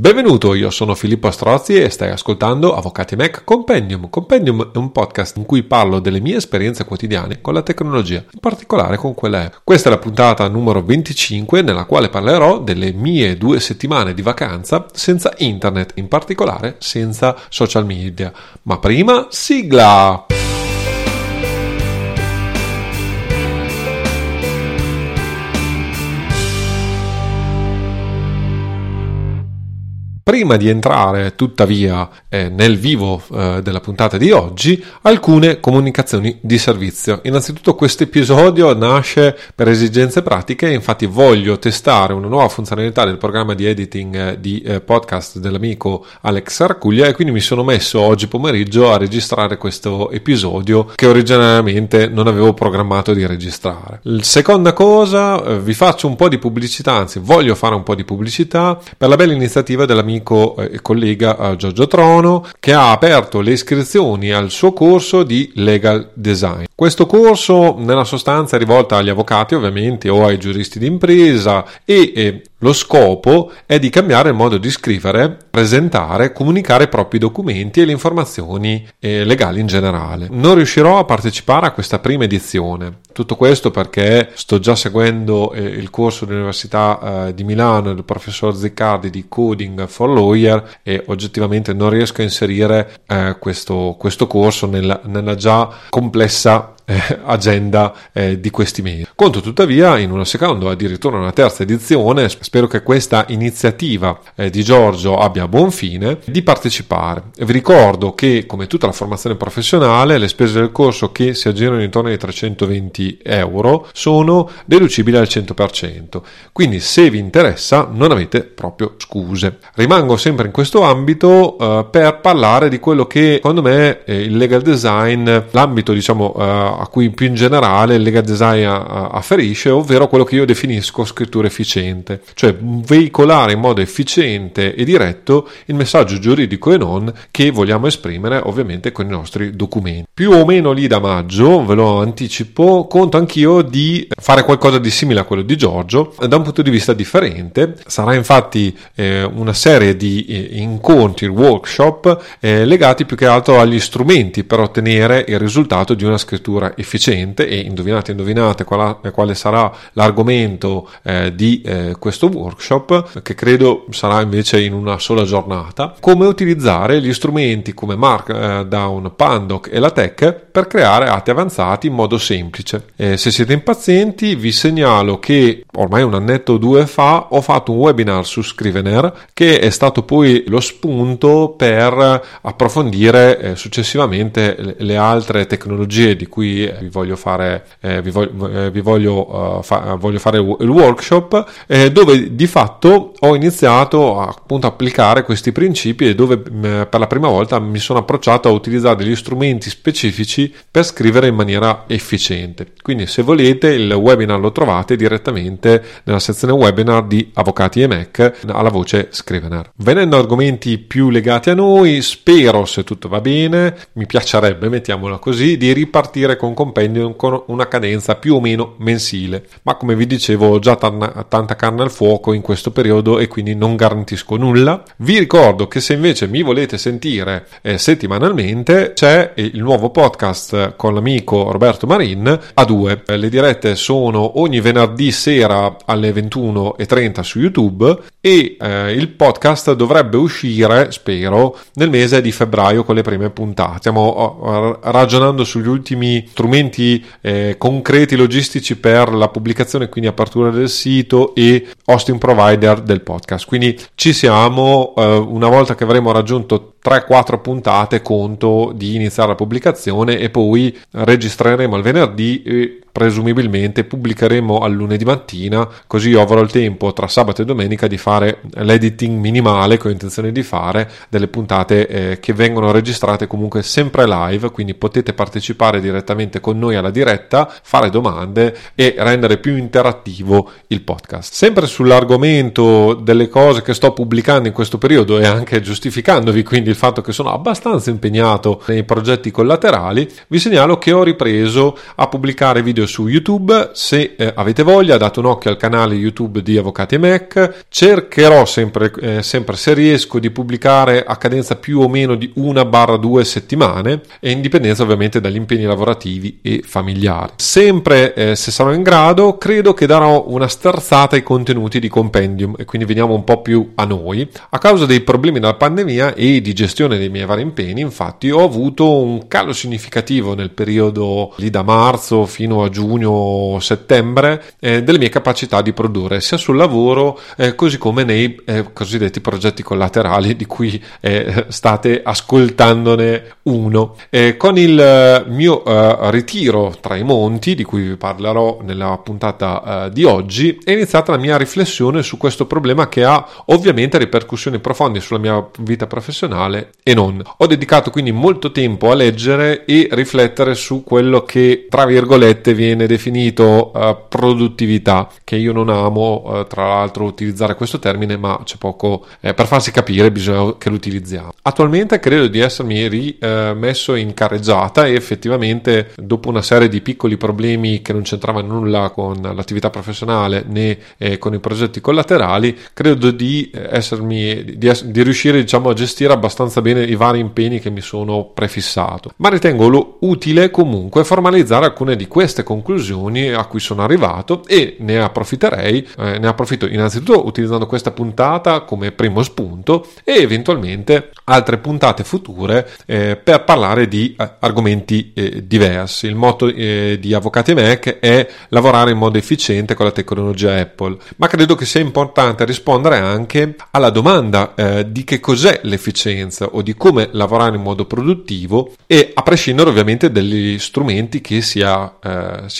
Benvenuto, io sono Filippo Strozzi e stai ascoltando Avvocati Mac Compendium. Compendium è un podcast in cui parlo delle mie esperienze quotidiane con la tecnologia, in particolare con quella app. Questa è la puntata numero 25 nella quale parlerò delle mie 2 settimane di vacanza senza internet, in particolare senza social media. Ma prima, sigla! Prima di entrare tuttavia nel vivo della puntata di oggi, alcune comunicazioni di servizio. Innanzitutto questo episodio nasce per esigenze pratiche, infatti voglio testare una nuova funzionalità del programma di editing di podcast dell'amico Alex Arcuglia e quindi mi sono messo oggi pomeriggio a registrare questo episodio che originariamente non avevo programmato di registrare. Seconda cosa, vi faccio un po' di pubblicità, anzi voglio fare un po' di pubblicità per la bella iniziativa dell'amico e collega Giorgio Trono, che ha aperto le iscrizioni al suo corso di Legal Design. Questo corso nella sostanza è rivolto agli avvocati ovviamente o ai giuristi d'impresa e lo scopo è di cambiare il modo di scrivere, presentare, comunicare i propri documenti e le informazioni legali in generale. Non riuscirò a partecipare a questa prima edizione. Tutto questo perché sto già seguendo il corso dell'Università di Milano del professor Ziccardi di Coding for Lawyer e oggettivamente non riesco a inserire questo corso nella già complessa agenda di questi mesi. Conto tuttavia in una seconda, addirittura una terza edizione. Spero che questa iniziativa di Giorgio abbia buon fine di partecipare. Vi ricordo che come tutta la formazione professionale le spese del corso, che si aggirano intorno ai 320 euro, sono deducibili al 100%, quindi se vi interessa non avete proprio scuse. Rimango sempre in questo ambito per parlare di quello che secondo me il legal design, l'ambito diciamo a cui più in generale il legal design afferisce, ovvero quello che io definisco scrittura efficiente, cioè veicolare in modo efficiente e diretto il messaggio giuridico e non che vogliamo esprimere ovviamente con i nostri documenti. Più o meno lì da maggio, ve lo anticipo, conto anch'io di fare qualcosa di simile a quello di Giorgio da un punto di vista differente. Sarà infatti una serie di incontri, workshop legati più che altro agli strumenti per ottenere il risultato di una scrittura efficiente e indovinate quale sarà l'argomento di questo workshop, che credo sarà invece in una sola giornata. Come utilizzare gli strumenti come Markdown, Pandoc e LaTeX per creare atti avanzati in modo semplice. Se siete impazienti vi segnalo che ormai un annetto o 2 fa ho fatto un webinar su Scrivener che è stato poi lo spunto per approfondire successivamente le altre tecnologie di cui voglio fare il workshop, dove di fatto ho iniziato a appunto applicare questi principi e dove per la prima volta mi sono approcciato a utilizzare degli strumenti specifici per scrivere in maniera efficiente. Quindi se volete il webinar lo trovate direttamente nella sezione webinar di Avvocati e Mac alla voce Scrivener. Venendo a argomenti più legati a noi, spero, se tutto va bene, mi piacerebbe, mettiamola così, di ripartire con Compendium con una cadenza più o meno mensile, ma come vi dicevo ho già tanta carne al fuoco in questo periodo e quindi non garantisco nulla. Vi ricordo che se invece mi volete sentire settimanalmente c'è il nuovo podcast con l'amico Roberto Marin A2. Le dirette sono ogni venerdì sera alle 21:30 su YouTube e il podcast dovrebbe uscire, spero, nel mese di febbraio con le prime puntate. Stiamo ragionando sugli ultimi strumenti concreti logistici per la pubblicazione, quindi apertura del sito e hosting provider del podcast. Quindi ci siamo, una volta che avremo raggiunto 3-4 puntate conto di iniziare la pubblicazione e poi registreremo il venerdì e presumibilmente pubblicheremo al lunedì mattina, così io avrò il tempo tra sabato e domenica di fare l'editing minimale che ho intenzione di fare delle puntate che vengono registrate comunque sempre live, quindi potete partecipare direttamente con noi alla diretta, fare domande e rendere più interattivo il podcast. Sempre sull'argomento delle cose che sto pubblicando in questo periodo e anche giustificandovi quindi quindi il fatto che sono abbastanza impegnato nei progetti collaterali, vi segnalo che ho ripreso a pubblicare video su YouTube. Se avete voglia, date un occhio al canale YouTube di Avvocati Mac. Cercherò sempre se riesco di pubblicare a cadenza più o meno di 1-2 settimane, e in dipendenza ovviamente dagli impegni lavorativi e familiari. Sempre se sarò in grado, credo che darò una sterzata ai contenuti di Compendium, e quindi veniamo un po' più a noi. A causa dei problemi della pandemia e di gestione dei miei vari impegni, infatti, ho avuto un calo significativo nel periodo lì da marzo fino a giugno-settembre delle mie capacità di produrre sia sul lavoro così come nei cosiddetti progetti collaterali di cui state ascoltandone uno. Con il mio ritiro tra i monti, di cui vi parlerò nella puntata di oggi, è iniziata la mia riflessione su questo problema, che ha ovviamente ripercussioni profonde sulla mia vita professionale e non. Ho dedicato quindi molto tempo a leggere e riflettere su quello che, tra virgolette, viene definito produttività, che io non amo tra l'altro utilizzare questo termine, ma c'è poco per farsi capire, bisogna che lo utilizziamo. Attualmente credo di essermi rimesso in carreggiata, e effettivamente dopo una serie di piccoli problemi che non c'entravano nulla con l'attività professionale né con i progetti collaterali, credo di riuscire, diciamo, a gestire abbastanza bene i vari impegni che mi sono prefissato, ma ritengo utile comunque formalizzare alcune di queste conclusioni a cui sono arrivato, e ne approfitto innanzitutto utilizzando questa puntata come primo spunto e eventualmente altre puntate future per parlare di argomenti diversi. Il motto di Avvocati Mac è lavorare in modo efficiente con la tecnologia Apple, ma credo che sia importante rispondere anche alla domanda di che cos'è l'efficienza, o di come lavorare in modo produttivo, e a prescindere ovviamente dagli strumenti che si è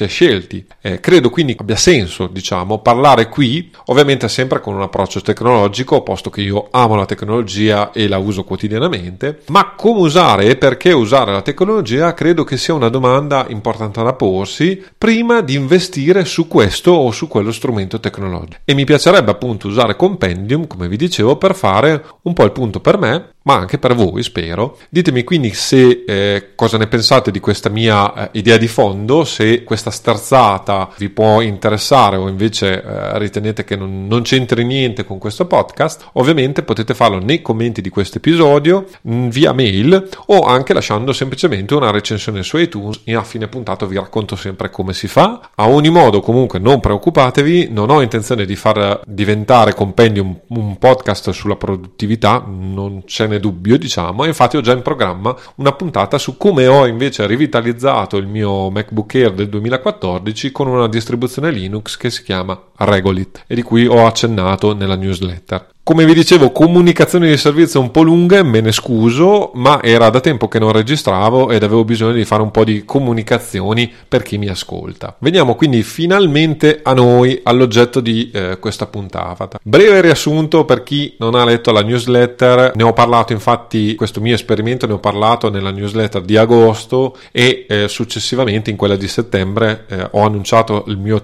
scelti. Credo quindi abbia senso, diciamo, parlare qui, ovviamente sempre con un approccio tecnologico, posto che io amo la tecnologia e la uso quotidianamente, ma come usare e perché usare la tecnologia credo che sia una domanda importante da porsi prima di investire su questo o su quello strumento tecnologico. E mi piacerebbe appunto usare Compendium, come vi dicevo, per fare un po' il punto per me, ma anche per voi, spero. Ditemi quindi se cosa ne pensate di questa mia idea di fondo, se questa sterzata vi può interessare o invece ritenete che non c'entri niente con questo podcast. Ovviamente potete farlo nei commenti di questo episodio, via mail, o anche lasciando semplicemente una recensione su iTunes. E a fine puntata vi racconto sempre come si fa. A ogni modo, comunque, non preoccupatevi, non ho intenzione di far diventare Compendium un podcast sulla produttività, non ce ne dubbio, diciamo. Infatti ho già in programma una puntata su come ho invece rivitalizzato il mio MacBook Air del 2014 con una distribuzione Linux che si chiama Regolith, e di cui ho accennato nella newsletter. Come vi dicevo, comunicazioni di servizio un po' lunghe, me ne scuso, ma era da tempo che non registravo ed avevo bisogno di fare un po' di comunicazioni per chi mi ascolta. Veniamo quindi finalmente a noi, all'oggetto di questa puntata. Breve riassunto per chi non ha letto la newsletter. Ne ho parlato, infatti, questo mio esperimento ne ho parlato nella newsletter di agosto, e successivamente in quella di settembre ho annunciato il mio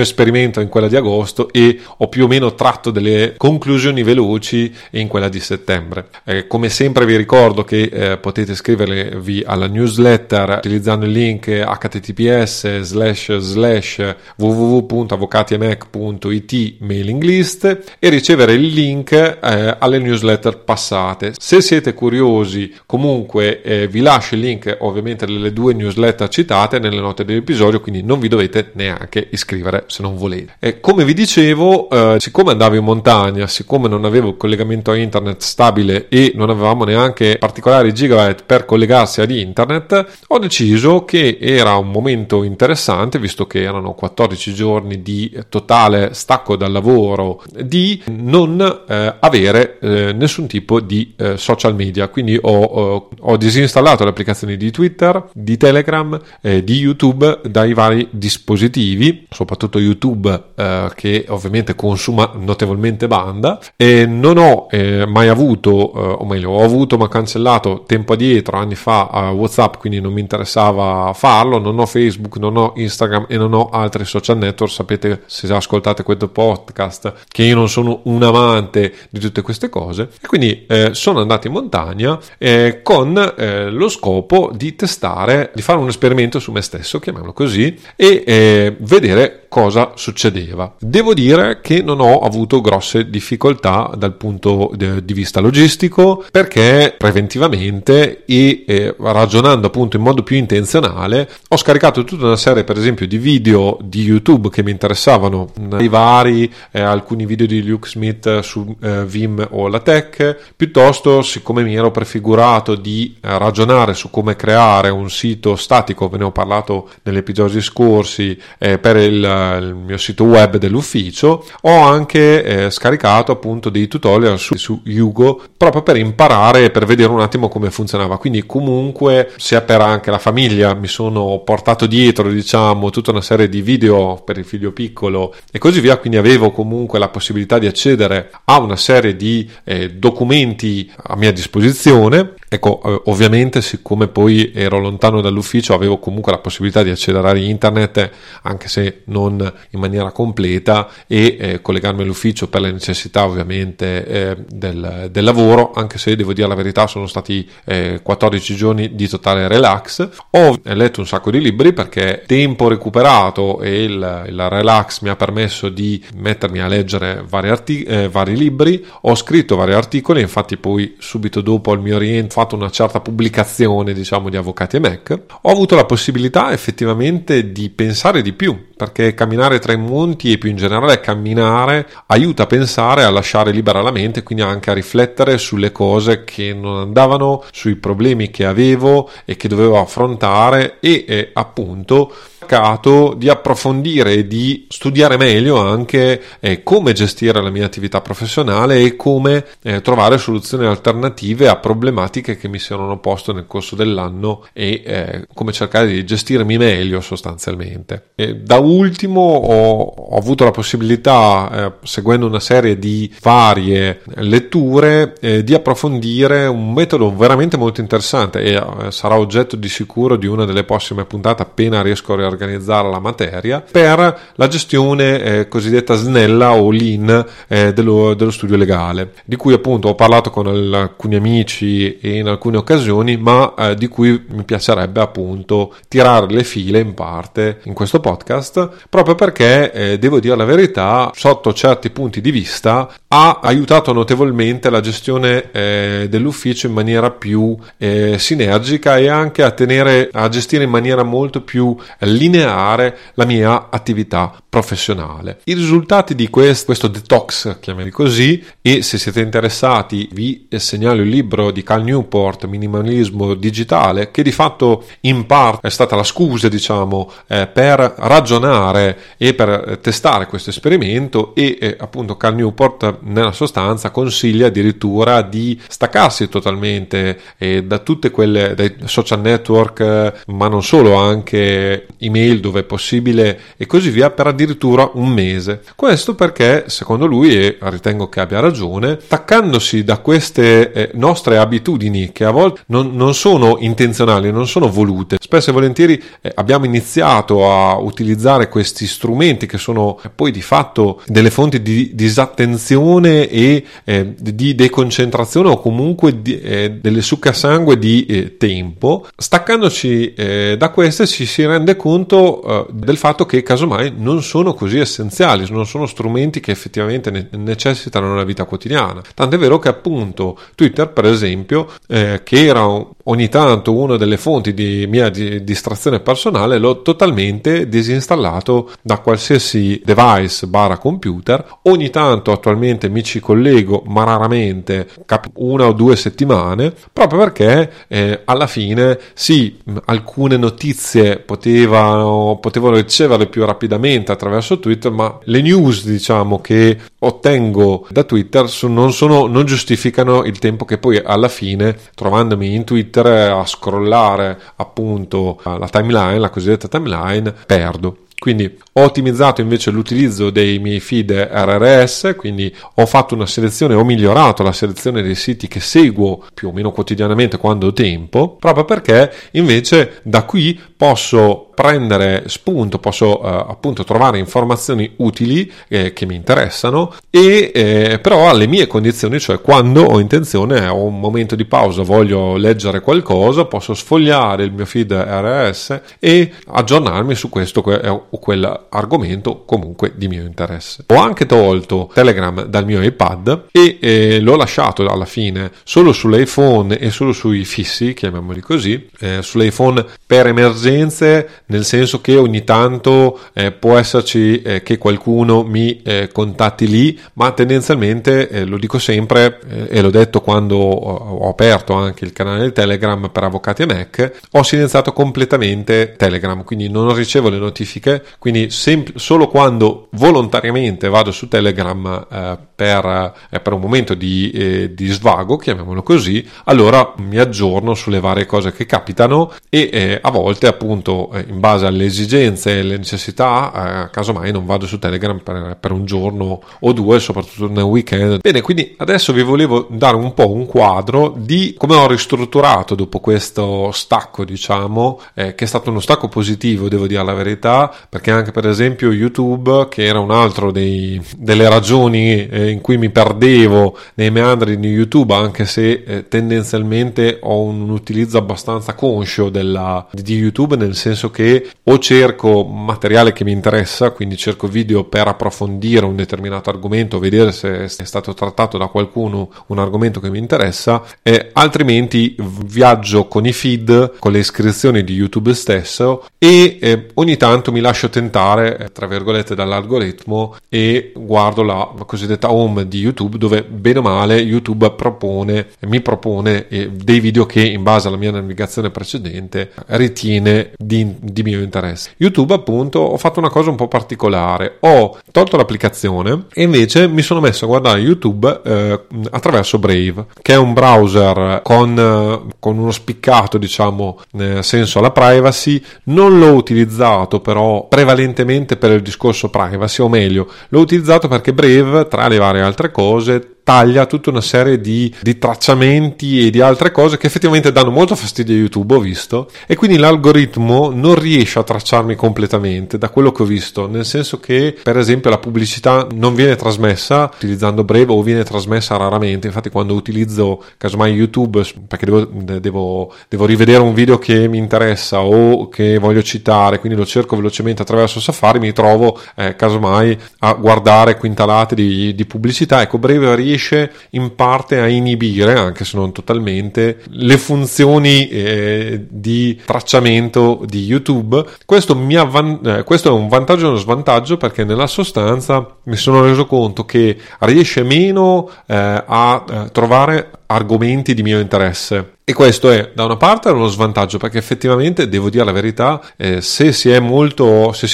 esperimento in quella di agosto, e ho più o meno tratto delle conclusioni veloci in quella di settembre. Come sempre vi ricordo che potete iscrivervi alla newsletter utilizzando il link https://www.avvocatiemac.it mailing list, e ricevere il link alle newsletter passate. Se siete curiosi, comunque vi lascio il link ovviamente delle 2 newsletter citate nelle note dell'episodio, quindi non vi dovete neanche iscrivere se non volete. Come vi dicevo, siccome andavo in montagna, siccome non avevo il collegamento a internet stabile e non avevamo neanche particolari gigabyte per collegarsi ad internet, ho deciso che era un momento interessante, visto che erano 14 giorni di totale stacco dal lavoro, di non avere nessun tipo di social media. Quindi ho disinstallato le applicazioni di Twitter, di Telegram, di YouTube dai vari dispositivi, soprattutto YouTube, che ovviamente consuma notevolmente banda. non ho mai avuto, o meglio, ho avuto ma cancellato tempo addietro, anni fa, WhatsApp, quindi non mi interessava farlo. Non ho Facebook, non ho Instagram e non ho altri social network. Sapete, se ascoltate questo podcast, che io non sono un amante di tutte queste cose, e quindi sono andato in montagna con lo scopo di testare, di fare un esperimento su me stesso, chiamiamolo così, e vedere cosa succedeva. Devo dire che non ho avuto grosse difficoltà dal punto di vista logistico, perché preventivamente e ragionando appunto in modo più intenzionale ho scaricato tutta una serie, per esempio, di video di YouTube che mi interessavano, i vari, alcuni video di Luke Smith su Vim o LaTeX, piuttosto, siccome mi ero prefigurato di ragionare su come creare un sito statico, ve ne ho parlato negli episodi scorsi, per il mio sito web dell'ufficio, ho anche scaricato appunto dei tutorial su Hugo, proprio per imparare, per vedere un attimo come funzionava. Quindi comunque, sia per anche la famiglia, mi sono portato dietro, diciamo, tutta una serie di video per il figlio piccolo e così via, quindi avevo comunque la possibilità di accedere a una serie di documenti a mia disposizione. Ecco, ovviamente, siccome poi ero lontano dall'ufficio, avevo comunque la possibilità di accedere a internet, anche se non in maniera completa, e collegarmi all'ufficio per le necessità ovviamente del lavoro, anche se devo dire la verità, sono stati 14 giorni di totale relax. Ho letto un sacco di libri, perché tempo recuperato e il relax mi ha permesso di mettermi a leggere vari libri. Ho scritto vari articoli, infatti poi subito dopo il mio rientro ho fatto una certa pubblicazione, diciamo, di Avvocati Mac. Ho avuto la possibilità effettivamente di pensare di più, perché camminare tra i monti e più in generale camminare aiuta a pensare, a lasciare libera la mente, quindi anche a riflettere sulle cose che non andavano, sui problemi che avevo e che dovevo affrontare, e appunto di approfondire e di studiare meglio anche come gestire la mia attività professionale e come trovare soluzioni alternative a problematiche che mi si erano poste nel corso dell'anno, e come cercare di gestirmi meglio sostanzialmente. E da ultimo ho avuto la possibilità, seguendo una serie di varie letture, di approfondire un metodo veramente molto interessante, e sarà oggetto di sicuro di una delle prossime puntate, appena riesco a organizzare la materia, per la gestione cosiddetta snella o lean dello studio legale, di cui appunto ho parlato con alcuni amici e in alcune occasioni, ma di cui mi piacerebbe appunto tirare le file in parte in questo podcast, proprio perché devo dire la verità, sotto certi punti di vista ha aiutato notevolmente la gestione dell'ufficio in maniera più sinergica, e anche a gestire in maniera molto più lineare la mia attività professionale. I risultati di questo detox, chiamiamoli così, e se siete interessati vi segnalo il libro di Cal Newport, Minimalismo Digitale, che di fatto in parte è stata la scusa, diciamo, per ragionare e per testare questo esperimento, e appunto Cal Newport nella sostanza consiglia addirittura di staccarsi totalmente da tutte quelle, dai social network, ma non solo, anche email dove è possibile e così via, per addirittura un mese. Questo perché, secondo lui, e ritengo che abbia ragione, staccandosi da queste nostre abitudini, che a volte non sono intenzionali, non sono volute, spesso e volentieri abbiamo iniziato a utilizzare questi strumenti che sono poi di fatto delle fonti di disattenzione e di deconcentrazione, o comunque delle succhiasangue di tempo. Staccandoci da queste si rende conto del fatto che casomai non sono così essenziali, non sono strumenti che effettivamente necessitano nella vita quotidiana. Tant'è vero che appunto Twitter, per esempio, che era ogni tanto una delle fonti di mia distrazione personale, l'ho totalmente disinstallato da qualsiasi device / computer. Ogni tanto attualmente mi ci collego, ma raramente, una o due settimane, proprio perché alla fine sì, alcune notizie potevano riceverle più rapidamente attraverso Twitter, ma le news, diciamo, che ottengo da Twitter non giustificano il tempo che poi alla fine, trovandomi in Twitter a scrollare appunto la timeline, la cosiddetta timeline, perdo. Quindi Ho ottimizzato invece l'utilizzo dei miei feed RRS, quindi ho fatto una selezione, ho migliorato la selezione dei siti che seguo più o meno quotidianamente quando ho tempo, proprio perché invece da qui posso prendere spunto, posso appunto trovare informazioni utili che mi interessano e però alle mie condizioni, cioè quando ho intenzione, ho un momento di pausa, voglio leggere qualcosa, posso sfogliare il mio feed RSS e aggiornarmi su questo o quell'argomento comunque di mio interesse. Ho anche tolto Telegram dal mio iPad e l'ho lasciato alla fine solo sull'iPhone e solo sui fissi, chiamiamoli così, sull'iPhone per emergenze, nel senso che ogni tanto può esserci che qualcuno mi contatti lì, ma tendenzialmente lo dico sempre e l'ho detto quando ho aperto anche il canale di Telegram per Avvocati e Mac, ho silenziato completamente Telegram, quindi non ricevo le notifiche, quindi solo quando volontariamente vado su Telegram per un momento di svago, chiamiamolo così, allora mi aggiorno sulle varie cose che capitano e a volte appunto in base alle esigenze e le necessità casomai non vado su Telegram per un giorno o due, soprattutto nel weekend. Bene, quindi adesso vi volevo dare un po' un quadro di come ho ristrutturato dopo questo stacco, diciamo, che è stato uno stacco positivo, devo dire la verità, perché anche per esempio YouTube, che era un altro delle ragioni in cui mi perdevo nei meandri di YouTube, anche se tendenzialmente ho un utilizzo abbastanza conscio di YouTube, nel senso che o cerco materiale che mi interessa, quindi cerco video per approfondire un determinato argomento, vedere se è stato trattato da qualcuno un argomento che mi interessa, e altrimenti viaggio con i feed, con le iscrizioni di YouTube stesso e ogni tanto mi lascio tentare tra virgolette dall'algoritmo e guardo la cosiddetta home di YouTube, dove bene o male YouTube mi propone dei video che in base alla mia navigazione precedente ritiene di mio interesse. YouTube, appunto, ho fatto una cosa un po' particolare, ho tolto l'applicazione e invece mi sono messo a guardare YouTube attraverso Brave, che è un browser con uno spiccato, diciamo, senso alla privacy. Non l'ho utilizzato però prevalentemente per il discorso privacy, o meglio l'ho utilizzato perché Brave, tra le varie altre cose, taglia tutta una serie di tracciamenti e di altre cose che effettivamente danno molto fastidio a YouTube, ho visto, e quindi l'algoritmo non riesce a tracciarmi completamente, da quello che ho visto, nel senso che per esempio la pubblicità non viene trasmessa utilizzando Brave o viene trasmessa raramente. Infatti quando utilizzo casomai YouTube perché devo rivedere un video che mi interessa o che voglio citare, quindi lo cerco velocemente attraverso Safari, mi trovo casomai a guardare quintalate di pubblicità. Ecco, Brave riesce in parte a inibire, anche se non totalmente, le funzioni di tracciamento di YouTube. Questo è un vantaggio e uno svantaggio, perché nella sostanza mi sono reso conto che riesce meno a trovare argomenti di mio interesse. E questo è da una parte uno svantaggio, perché effettivamente devo dire la verità, se si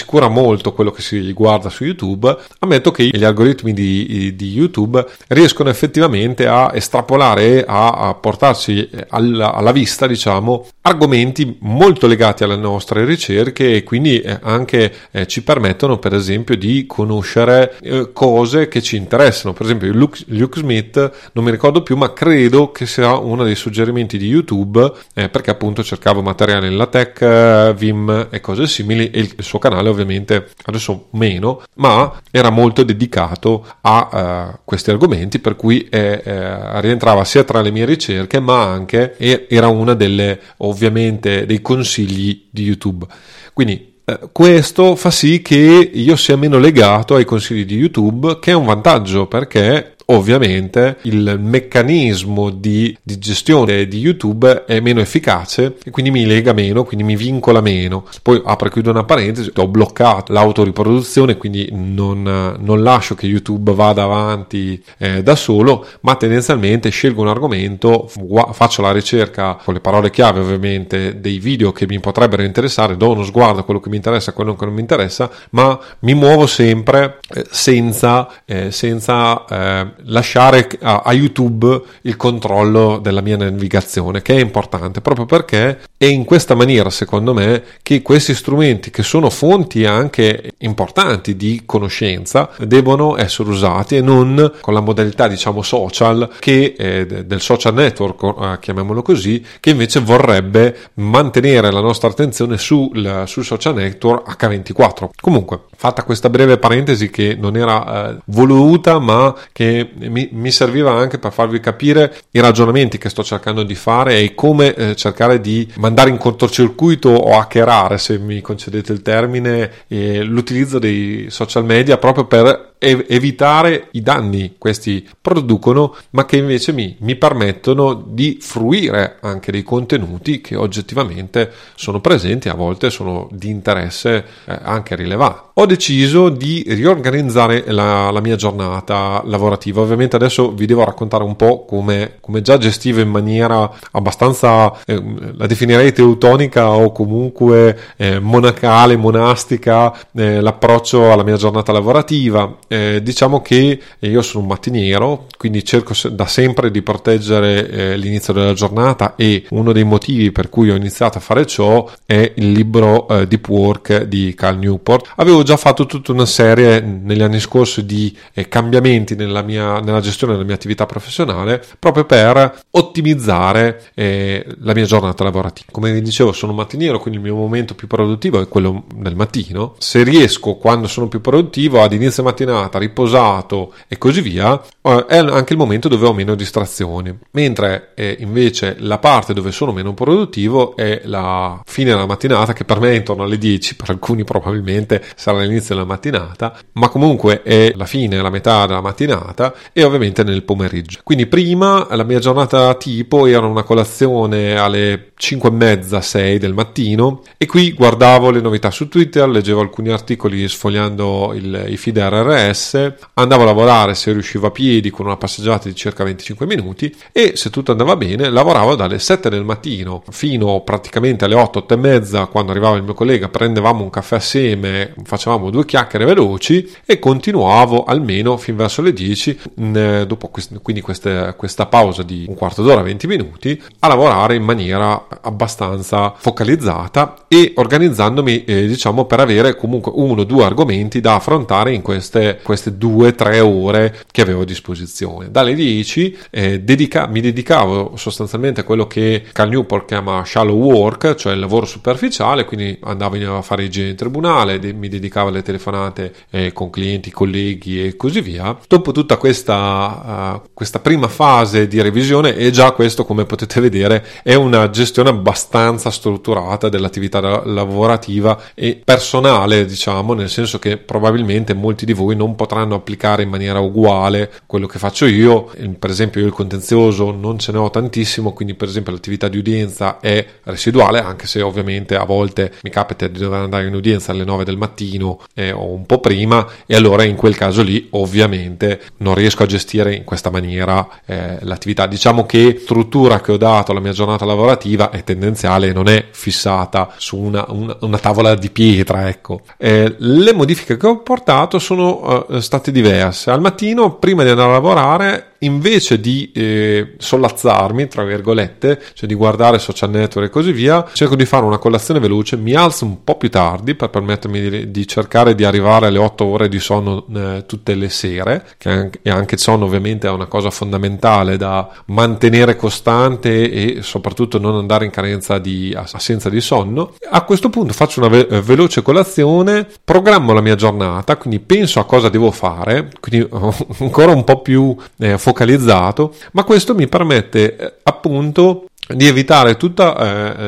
cura molto quello che si guarda su YouTube, ammetto che gli algoritmi di YouTube riescono effettivamente a estrapolare, a portarci alla vista, diciamo, argomenti molto legati alle nostre ricerche, e quindi anche ci permettono per esempio di conoscere cose che ci interessano. Per esempio Luke Smith, non mi ricordo più, ma credo che sia uno dei suggerimenti di YouTube, perché appunto cercavo materiale in LaTeX, Vim e cose simili, e il suo canale ovviamente adesso meno, ma era molto dedicato a questi argomenti, per cui rientrava sia tra le mie ricerche, ma anche era una delle, ovviamente, dei consigli di YouTube. Quindi questo fa sì che io sia meno legato ai consigli di YouTube, che è un vantaggio, perché ovviamente il meccanismo di gestione di YouTube è meno efficace e quindi mi lega meno, quindi mi vincola meno. Poi apro e chiudo una parentesi, ho bloccato l'autoriproduzione, quindi non lascio che YouTube vada avanti da solo, ma tendenzialmente scelgo un argomento, faccio la ricerca con le parole chiave ovviamente dei video che mi potrebbero interessare, do uno sguardo a quello che mi interessa, a quello che non mi interessa, ma mi muovo sempre senza lasciare a YouTube il controllo della mia navigazione, che è importante proprio perché è in questa maniera, secondo me, che questi strumenti, che sono fonti anche importanti di conoscenza, devono essere usati e non con la modalità, diciamo, social, che del social network, chiamiamolo così, che invece vorrebbe mantenere la nostra attenzione sul social network H24. Comunque, fatta questa breve parentesi che non era voluta, ma che mi serviva anche per farvi capire i ragionamenti che sto cercando di fare e come cercare di mandare in cortocircuito o hackerare, se mi concedete il termine, l'utilizzo dei social media proprio per evitare i danni questi producono, ma che invece mi permettono di fruire anche dei contenuti che oggettivamente sono presenti, a volte sono di interesse anche rilevante. Ho deciso di riorganizzare la mia giornata lavorativa. Ovviamente adesso vi devo raccontare un po' come già gestivo in maniera abbastanza la definirei teutonica o comunque monacale, monastica, l'approccio alla mia giornata lavorativa. Diciamo che io sono un mattiniero, quindi cerco da sempre di proteggere l'inizio della giornata, e uno dei motivi per cui ho iniziato a fare ciò è il libro Deep Work di Cal Newport. Avevo già fatto tutta una serie negli anni scorsi di cambiamenti nella gestione della mia attività professionale, proprio per ottimizzare la mia giornata lavorativa. Come vi dicevo, sono un mattiniero, quindi il mio momento più produttivo è quello del mattino. Se riesco, quando sono più produttivo, ad inizio mattinata riposato e così via, è anche il momento dove ho meno distrazioni, mentre invece la parte dove sono meno produttivo è la fine della mattinata, che per me è intorno alle 10, per alcuni probabilmente sarà l'inizio della mattinata, ma comunque è la fine, la metà della mattinata, e ovviamente nel pomeriggio. Quindi prima la mia giornata tipo era una colazione alle 5:30, 6 del mattino, e qui guardavo le novità su Twitter, leggevo alcuni articoli sfogliando i feed RRS, andavo a lavorare se riuscivo a piedi con una passeggiata di circa 25 minuti e, se tutto andava bene, lavoravo dalle 7 del mattino fino praticamente alle 8, 8:30, quando arrivava il mio collega, prendevamo un caffè assieme, facevamo due chiacchiere veloci e continuavo almeno fin verso le 10, dopo quindi questa pausa di un quarto d'ora, 20 minuti, a lavorare in maniera abbastanza focalizzata e organizzandomi, diciamo, per avere comunque 1 o 2 argomenti da affrontare in queste 2-3 ore che avevo a disposizione. Dalle 10 mi dedicavo sostanzialmente a quello che Cal Newport chiama shallow work, cioè il lavoro superficiale, quindi andavo a fare igiene in tribunale, mi dedicavo alle telefonate con clienti, colleghi e così via. Dopo tutta questa prima fase di revisione, e già questo, come potete vedere, è una gestione abbastanza strutturata dell'attività lavorativa e personale, diciamo, nel senso che probabilmente molti di voi non potranno applicare in maniera uguale quello che faccio io. Per esempio, io il contenzioso non ce ne ho tantissimo, quindi per esempio l'attività di udienza è residuale, anche se ovviamente a volte mi capita di dover andare in udienza alle 9 del mattino o un po' prima, e allora in quel caso lì ovviamente non riesco a gestire in questa maniera l'attività. Diciamo che la struttura che ho dato alla mia giornata lavorativa è tendenziale, non è fissata su una tavola di pietra, ecco. Le modifiche che ho portato sono state diverse. Al mattino, prima di andare a lavorare, invece di sollazzarmi, tra virgolette, cioè di guardare social network e così via, cerco di fare una colazione veloce, mi alzo un po' più tardi per permettermi di cercare di arrivare alle 8 ore di sonno tutte le sere, che è anche sonno ovviamente è una cosa fondamentale da mantenere costante e soprattutto non andare in carenza di assenza di sonno. A questo punto faccio una veloce colazione, programmo la mia giornata, quindi penso a cosa devo fare, quindi ancora un po' più focalizzato, ma questo mi permette appunto di evitare tutte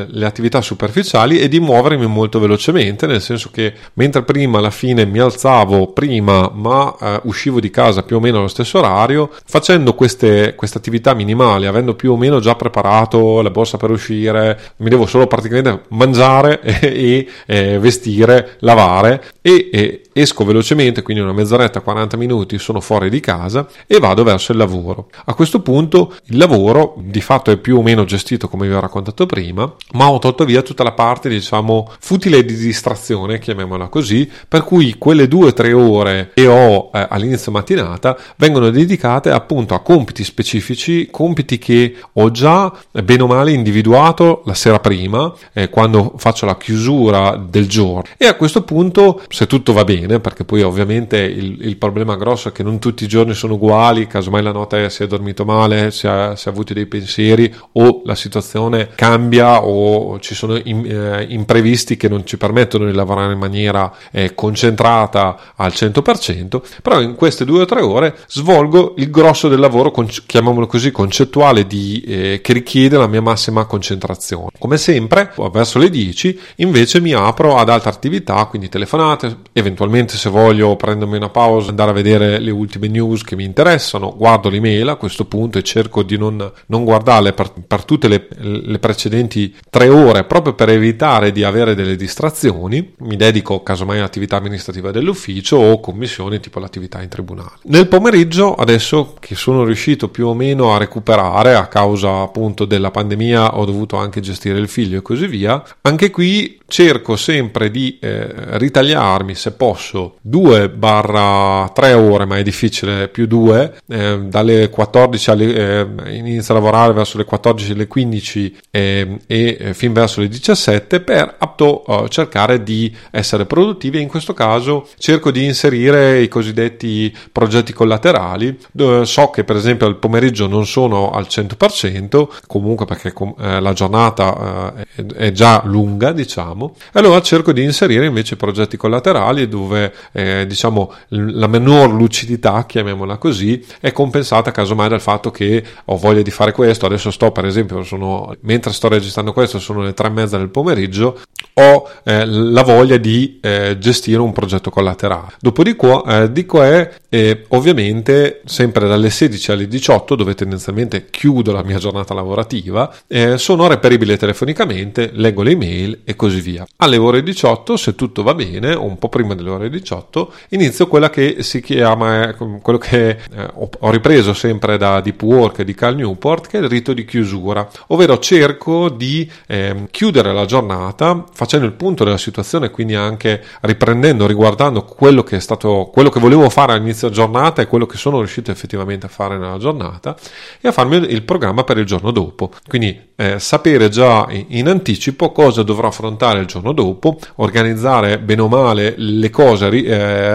le attività superficiali e di muovermi molto velocemente, nel senso che mentre prima alla fine mi alzavo prima ma uscivo di casa più o meno allo stesso orario, facendo queste attività minimali, avendo più o meno già preparato la borsa per uscire, mi devo solo praticamente mangiare e vestire, lavare e esco velocemente, quindi una mezz'oretta, 40 minuti sono fuori di casa e vado verso il lavoro. A questo punto il lavoro di fatto è più o meno gestito gestito come vi ho raccontato prima, ma ho tolto via tutta la parte, diciamo, futile di distrazione, chiamiamola così, per cui quelle 2 o 3 ore che ho all'inizio mattinata vengono dedicate appunto a compiti specifici, compiti che ho già bene o male individuato la sera prima, quando faccio la chiusura del giorno. E a questo punto, se tutto va bene, perché poi ovviamente il problema grosso è che non tutti i giorni sono uguali, casomai la notte si è dormito male, si è avuto dei pensieri, o la situazione cambia, o ci sono imprevisti che non ci permettono di lavorare in maniera concentrata al 100%, però in queste 2 o 3 ore svolgo il grosso del lavoro, chiamiamolo così, concettuale, che richiede la mia massima concentrazione. Come sempre, verso le 10 invece mi apro ad altre attività, quindi telefonate, eventualmente se voglio prendermi una pausa, andare a vedere le ultime news che mi interessano, guardo l'email a questo punto e cerco di non guardarle per tutte le precedenti 3 ore, proprio per evitare di avere delle distrazioni. Mi dedico casomai all'attività amministrativa dell'ufficio o commissioni, tipo l'attività in tribunale. Nel pomeriggio, adesso che sono riuscito più o meno a recuperare a causa appunto della pandemia, ho dovuto anche gestire il figlio e così via, anche qui cerco sempre di ritagliarmi, se posso, 2-3 ore, ma è difficile, più 2, dalle 14 inizio a lavorare verso le 14, le 15 e fin verso le 17, per appunto cercare di essere produttivi. E in questo caso cerco di inserire i cosiddetti progetti collaterali. So che per esempio al pomeriggio non sono al 100%, comunque, perché la giornata è già lunga, diciamo. Allora cerco di inserire invece progetti collaterali, dove diciamo la minor lucidità, chiamiamola così, è compensata casomai dal fatto che ho voglia di fare questo. Adesso mentre sto registrando questo sono le 3:30 del pomeriggio, ho la voglia di gestire un progetto collaterale. Dopodiché ovviamente sempre dalle 16 alle 18, dove tendenzialmente chiudo la mia giornata lavorativa, sono reperibile telefonicamente, leggo le email e così via. Alle ore 18, se tutto va bene, o un po' prima delle ore 18, inizio quella che si chiama, quello che ho ripreso sempre da Deep Work e di Cal Newport, che è il rito di chiusura, ovvero cerco di chiudere la giornata facendo il punto della situazione, quindi anche riguardando quello che è stato, quello che volevo fare all'inizio giornata e quello che sono riuscito effettivamente a fare nella giornata, e a farmi il programma per il giorno dopo. Quindi sapere già in anticipo cosa dovrò affrontare il giorno dopo, organizzare bene o male le cose,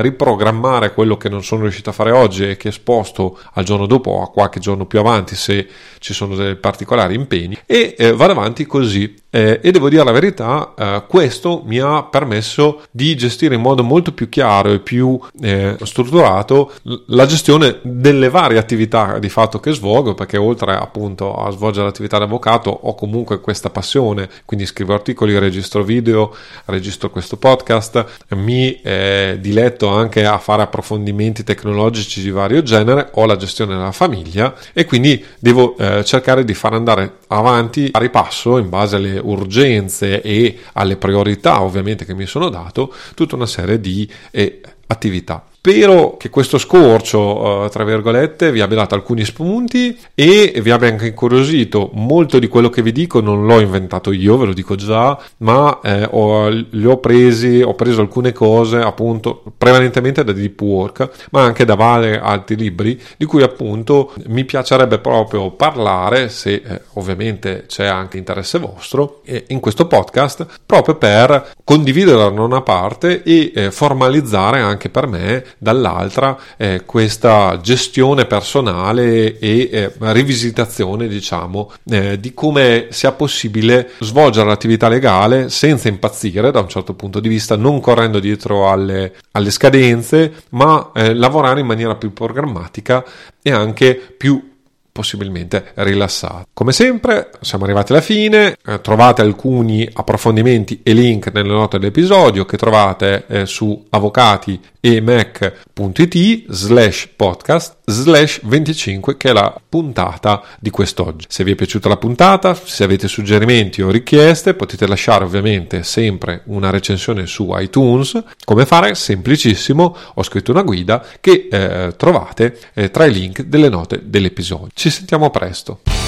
riprogrammare quello che non sono riuscito a fare oggi e che sposto al giorno dopo o a qualche giorno più avanti se ci sono dei particolari impegni, e vado avanti così. E devo dire la verità, questo mi ha permesso di gestire in modo molto più chiaro e più strutturato la gestione delle varie attività di fatto che svolgo, perché oltre appunto a svolgere l'attività d'avvocato ho comunque questa passione, quindi scrivo articoli, registro video, registro questo podcast, mi diletto anche a fare approfondimenti tecnologici di vario genere, ho la gestione della famiglia e quindi devo cercare di far andare avanti a ripasso, in base alle urgenze e alle priorità ovviamente che mi sono dato, tutta una serie di attività. Spero che questo scorcio tra virgolette vi abbia dato alcuni spunti e vi abbia anche incuriosito. Molto di quello che vi dico non l'ho inventato io, ve lo dico già, ma ho preso alcune cose appunto prevalentemente da Deep Work, ma anche da vari altri libri di cui appunto mi piacerebbe proprio parlare, se ovviamente c'è anche interesse vostro, in questo podcast, proprio per condividerla da una parte e formalizzare anche per me dall'altra questa gestione personale e rivisitazione, diciamo, di come sia possibile svolgere l'attività legale senza impazzire da un certo punto di vista, non correndo dietro alle scadenze, ma lavorare in maniera più programmatica e anche più possibilmente rilassato. Come sempre siamo arrivati alla fine, trovate alcuni approfondimenti e link nelle note dell'episodio, che trovate su avvocatiemac.it/podcast/25, che è la puntata di quest'oggi. Se vi è piaciuta la puntata, se avete suggerimenti o richieste, potete lasciare ovviamente sempre una recensione su iTunes. Come fare? Semplicissimo, ho scritto una guida che trovate tra i link delle note dell'episodio. Ci sentiamo presto.